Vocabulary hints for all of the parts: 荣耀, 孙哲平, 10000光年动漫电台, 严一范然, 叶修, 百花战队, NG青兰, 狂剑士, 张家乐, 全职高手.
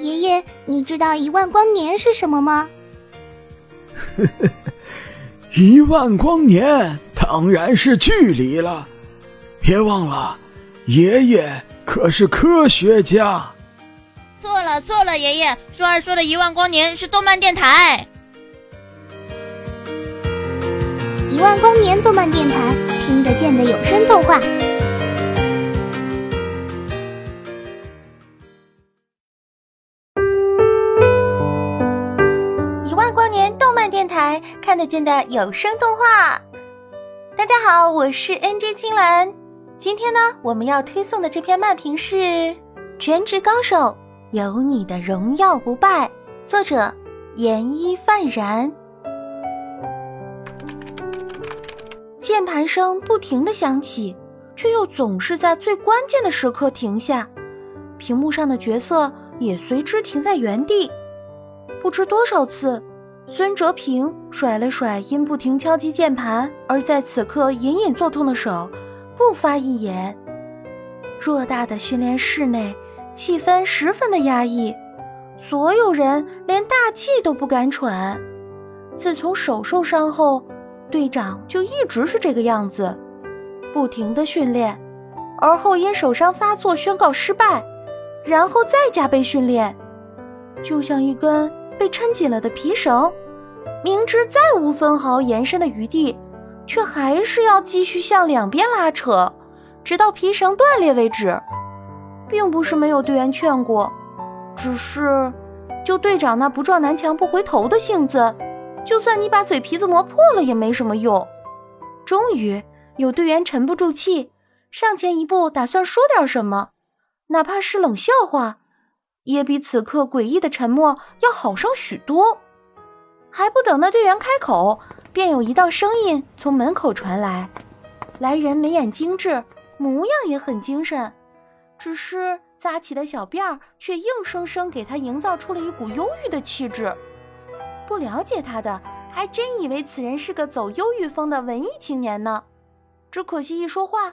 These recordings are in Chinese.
爷爷，你知道10000光年是什么吗？10000光年当然是距离了。别忘了，爷爷可是科学家。错了，爷爷，硕儿说的10000光年是动漫电台。10000光年动漫电台，听得见的有声动画。10000光年动漫电台，看得见的有声动画。大家好，我是 NG 青兰。今天呢，我们要推送的这篇漫评是《全职高手》，有你的荣耀不败，作者严一范然。键盘声不停地响起，却又总是在最关键的时刻停下，屏幕上的角色也随之停在原地。不知多少次，孙哲平甩了甩因不停敲击键盘而在此刻隐隐作痛的手，不发一言。偌大的训练室内，气氛十分的压抑，所有人连大气都不敢喘。自从手受伤后，队长就一直是这个样子，不停地训练，而后因手伤发作宣告失败，然后再加倍训练，就像一根被抻紧了的皮绳，明知再无分毫延伸的余地，却还是要继续向两边拉扯，直到皮绳断裂为止。并不是没有队员劝过，只是就队长那不撞南墙不回头的性子，就算你把嘴皮子磨破了也没什么用。终于有队员沉不住气，上前一步打算说点什么，哪怕是冷笑话，也比此刻诡异的沉默要好上许多。还不等那队员开口，便有一道声音从门口传来，来人眉眼精致，模样也很精神，只是扎起的小辫儿却硬生生给他营造出了一股忧郁的气质。不了解他的还真以为此人是个走忧郁风的文艺青年呢。只可惜一说话，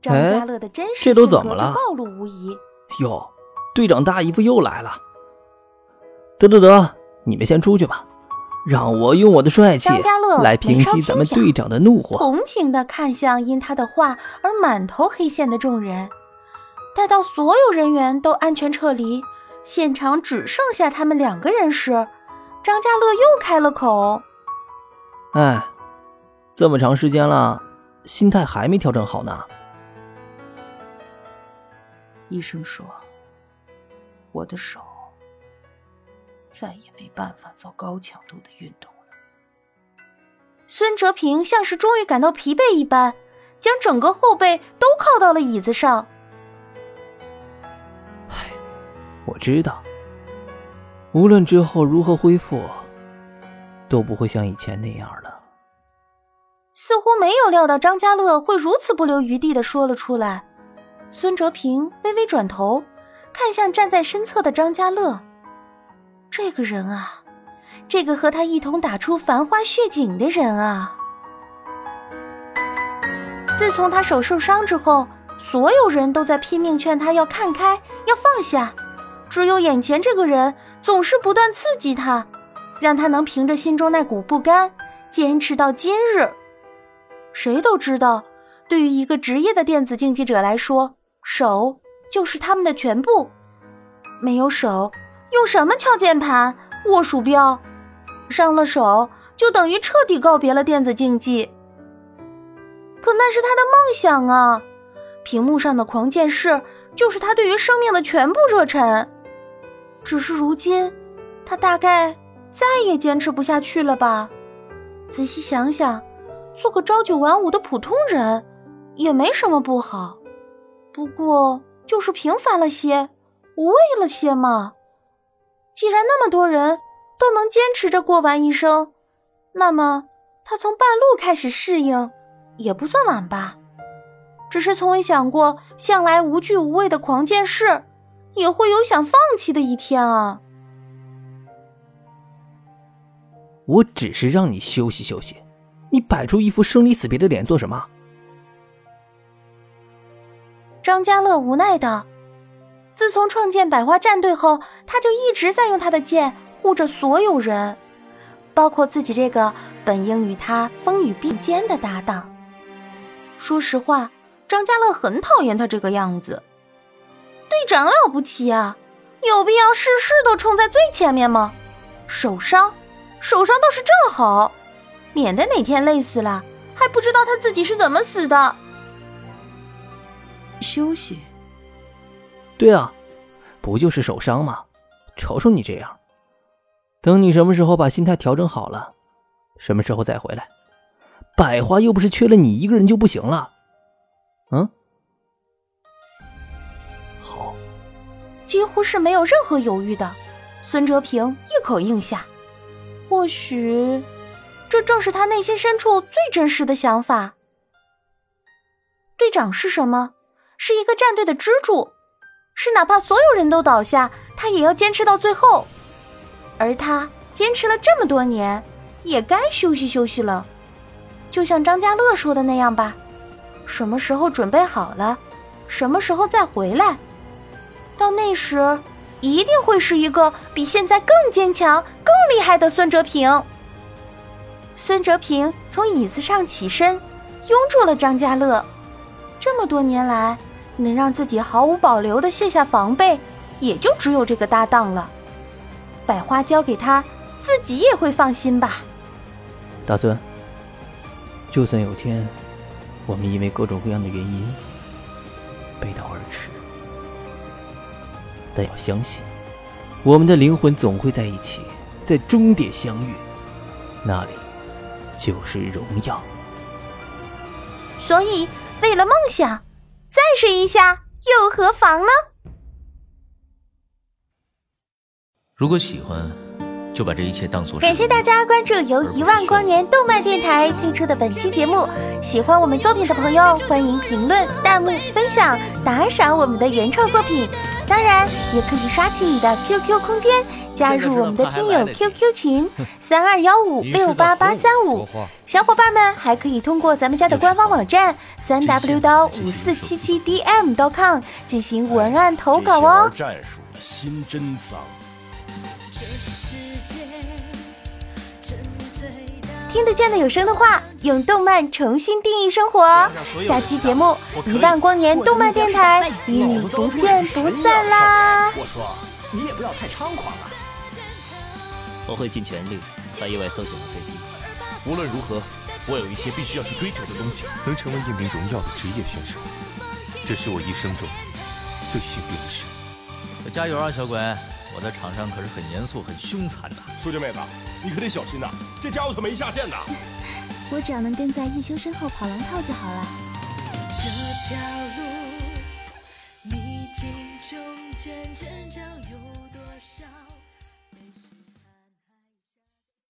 张家乐的真实性格就暴露无遗。哟，队长大姨夫又来了。得，你们先出去吧，让我用我的帅气来平息咱们队长的怒火。同情地看向因他的话而满头黑线的众人。待到所有人员都安全撤离，现场只剩下他们2个人时，张家乐又开了口。哎，这么长时间了，心态还没调整好呢。医生说，我的手再也没办法做高强度的运动了。孙哲平像是终于感到疲惫一般，将整个后背都靠到了椅子上。我知道，无论之后如何恢复，都不会像以前那样了。似乎没有料到张家乐会如此不留余地地说了出来。孙哲平微微转头，看向站在身侧的张家乐。这个人啊，这个和他一同打出繁花血景的人啊。自从他手受伤之后，所有人都在拼命劝他要看开，要放下。只有眼前这个人总是不断刺激他，让他能凭着心中那股不甘坚持到今日。谁都知道，对于一个职业的电子竞技者来说，手就是他们的全部。没有手，用什么敲键盘、握鼠标？伤了手，就等于彻底告别了电子竞技。可那是他的梦想啊！屏幕上的狂剑士就是他对于生命的全部热忱。只是如今他大概再也坚持不下去了吧。仔细想想，做个朝9晚5的普通人也没什么不好，不过就是平凡了些，无味了些嘛。既然那么多人都能坚持着过完一生，那么他从半路开始适应也不算晚吧。只是从未想过，向来无惧无畏的狂剑士也会有想放弃的一天啊。我只是让你休息休息，你摆出一副生离死别的脸做什么？张家乐无奈道。自从创建百花战队后，他就一直在用他的剑护着所有人，包括自己这个本应与他风雨并肩的搭档。说实话，张家乐很讨厌他这个样子。队长了不起啊，有必要事事都冲在最前面吗？手伤倒是正好，免得哪天累死了还不知道他自己是怎么死的。休息。对啊，不就是手伤吗？瞅瞅你这样，等你什么时候把心态调整好了，什么时候再回来，百花又不是缺了你一个人就不行了。嗯，好。几乎是没有任何犹豫的，孙哲平一口应下。或许这正是他内心深处最真实的想法。队长是什么？是一个战队的支柱，是哪怕所有人都倒下，他也要坚持到最后。而他坚持了这么多年，也该休息休息了。就像张家乐说的那样吧，什么时候准备好了，什么时候再回来。到那时，一定会是一个比现在更坚强、更厉害的孙哲平。孙哲平从椅子上起身，拥住了张家乐。这么多年来，能让自己毫无保留地卸下防备，也就只有这个搭档了。百花交给他，自己也会放心吧。大孙，就算有天我们因为各种各样的原因背道而驰，但要相信我们的灵魂总会在一起，在终点相遇，那里就是荣耀。所以为了梦想，再睡一下又何妨呢？如果喜欢，就把这一切当作。感谢大家关注由10000光年动漫电台推出的本期节目，喜欢我们作品的朋友，欢迎评论、弹幕、分享、打赏我们的原创作品。当然，也可以刷起你的 QQ 空间，加入我们的听友 QQ 群3215688835。小伙伴们还可以通过咱们家的官方网站3w.5477dm.com 进行文案投稿哦。战术心真脏。听得见的有声的话，用动漫重新定义生活。下期节目10000光年动漫电台与你不见不散啦！我说你也不要太猖狂了，我会尽全力把意外搜索到最低。无论如何，我有一些必须要去追求的东西。能成为一名荣耀的职业选手，这是我一生中最幸运的事。可加油啊，小鬼！我在场上可是很严肃、很凶残的。苏姐妹子，你可得小心呐，这家伙可没下限的。我只要能跟在叶修身后跑龙套就好了。这条路，你经中间，真正有多少？